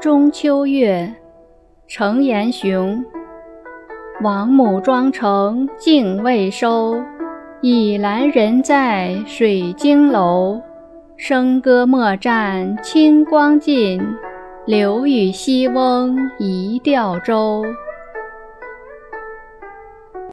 中秋月，程岩雄。王母庄成竟未收，倚栏人在水晶楼。笙歌莫战清光尽，柳雨西翁移调州。